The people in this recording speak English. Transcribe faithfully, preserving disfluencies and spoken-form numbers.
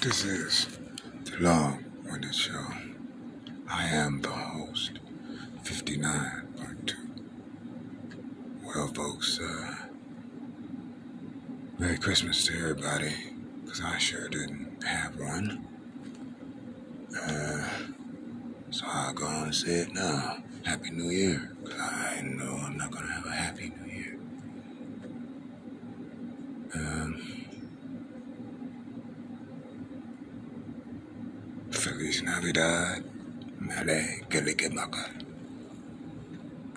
This is the long-winded show. I am the host, fifty-nine, part two. Well, folks, uh, Merry Christmas to everybody, because I sure didn't have one. Uh, so I'll go and say it now. Happy New Year, because I know I'm not going to have a Happy New Year. Um... Feliz Navidad, me alegre que le quemaca.